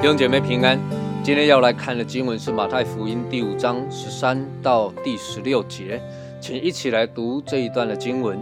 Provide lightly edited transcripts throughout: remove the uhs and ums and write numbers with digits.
弟兄姐妹平安，今天要来看的经文是马太福音第5章13到第16节，请一起来读这一段的经文。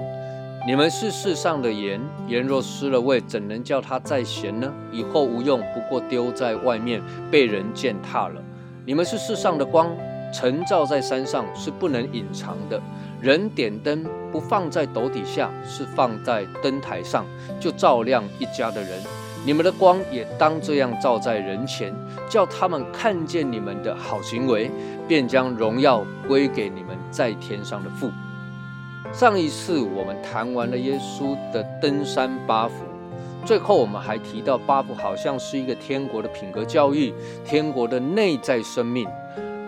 你们是世上的盐，盐若失了味，怎能叫它再咸呢？以后无用，不过丢在外面，被人践踏了。你们是世上的光，晨照在山上，是不能隐藏的。人点灯，不放在斗底下，是放在灯台上，就照亮一家的人。你们的光也当这样照在人前，叫他们看见你们的好行为，便将荣耀归给你们在天上的父。上一次我们谈完了耶稣的登山八福，最后我们还提到八福好像是一个天国的品格教育，天国的内在生命。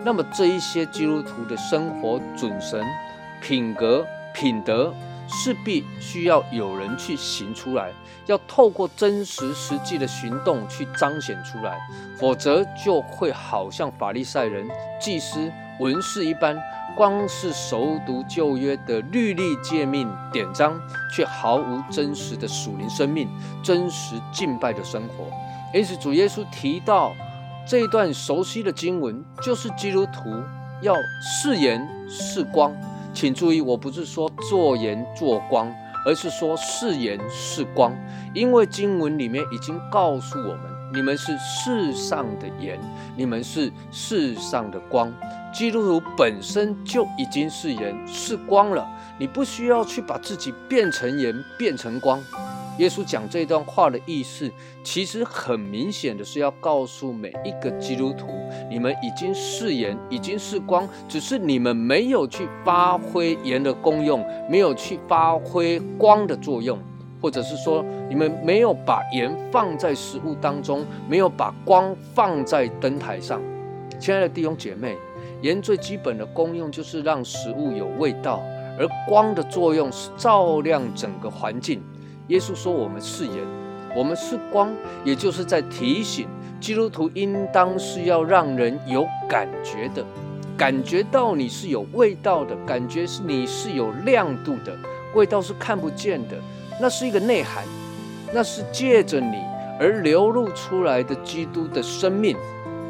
那么这一些基督徒的生活准绳、品格、品德，势必需要有人去行出来，要透过真实实际的行动去彰显出来，否则就会好像法利赛人、祭司、文士一般，光是熟读旧约的律例诫命典章，却毫无真实的属灵生命、真实敬拜的生活。因此主耶稣提到这一段熟悉的经文，就是基督徒要是盐是光。请注意，我不是说做盐做光，而是说是盐是光，因为经文里面已经告诉我们，你们是世上的盐，你们是世上的光。基督徒本身就已经是盐是光了，你不需要去把自己变成盐变成光。耶稣讲这段话的意思，其实很明显的是要告诉每一个基督徒，你们已经是盐，已经是光，只是你们没有去发挥盐的功用，没有去发挥光的作用，或者是说你们没有把盐放在食物当中，没有把光放在灯台上。亲爱的弟兄姐妹，盐最基本的功用就是让食物有味道，而光的作用是照亮整个环境。耶稣说我们是盐，我们是光，也就是在提醒基督徒应当是要让人有感觉的，感觉到你是有味道的，感觉你是有亮度的。味道是看不见的，那是一个内涵，那是借着你而流露出来的基督的生命。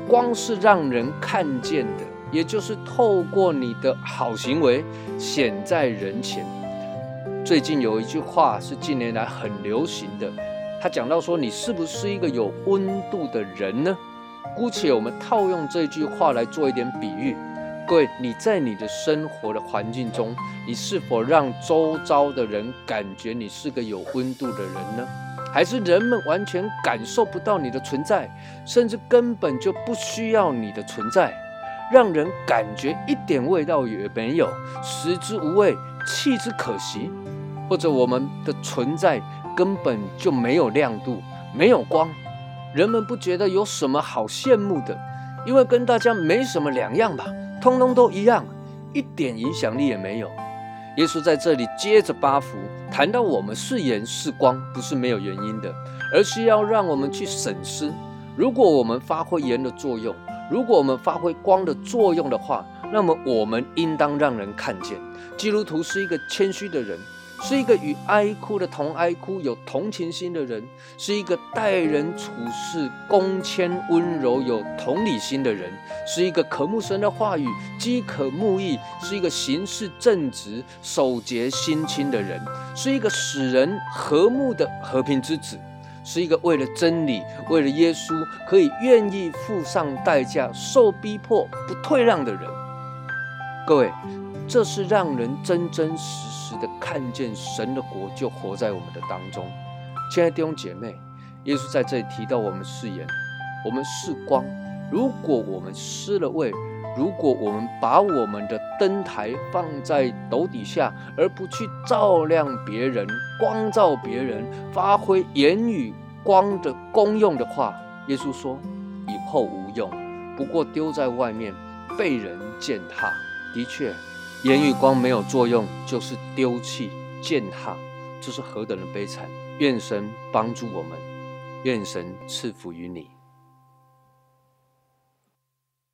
光是让人看见的，也就是透过你的好行为显在人前。最近有一句话是近年来很流行的，他讲到说，你是不是一个有温度的人呢？姑且我们套用这句话来做一点比喻。各位，你在你的生活的环境中，你是否让周遭的人感觉你是个有温度的人呢？还是人们完全感受不到你的存在，甚至根本就不需要你的存在，让人感觉一点味道也没有，食之无味，弃之可惜。或者我们的存在根本就没有亮度，没有光，人们不觉得有什么好羡慕的，因为跟大家没什么两样吧，通通都一样，一点影响力也没有。耶稣在这里接着八福谈到我们是盐是光，不是没有原因的，而是要让我们去审视，如果我们发挥盐的作用，如果我们发挥光的作用的话，那么我们应当让人看见。基督徒是一个谦虚的人，是一个与哀哭的同哀哭，有同情心的人，是一个待人处事恭谦温柔，有同理心的人，是一个渴慕神的话语，饥渴慕义，是一个行事正直守节心清的人，是一个使人和睦的和平之子，是一个为了真理，为了耶稣可以愿意付上代价，受逼迫不退让的人。各位，这是让人真真实实的看见神的国就活在我们的当中。亲爱的弟兄姐妹，耶稣在这里提到我们是盐，我们是光。如果我们失了味，如果我们把我们的灯台放在斗底下，而不去照亮别人，光照别人，发挥言语光的功用的话，耶稣说以后无用，不过丢在外面，被人践踏。的确，言语光没有作用，就是丢弃践踏，这是何等的悲惨。愿神帮助我们，愿神赐福于你。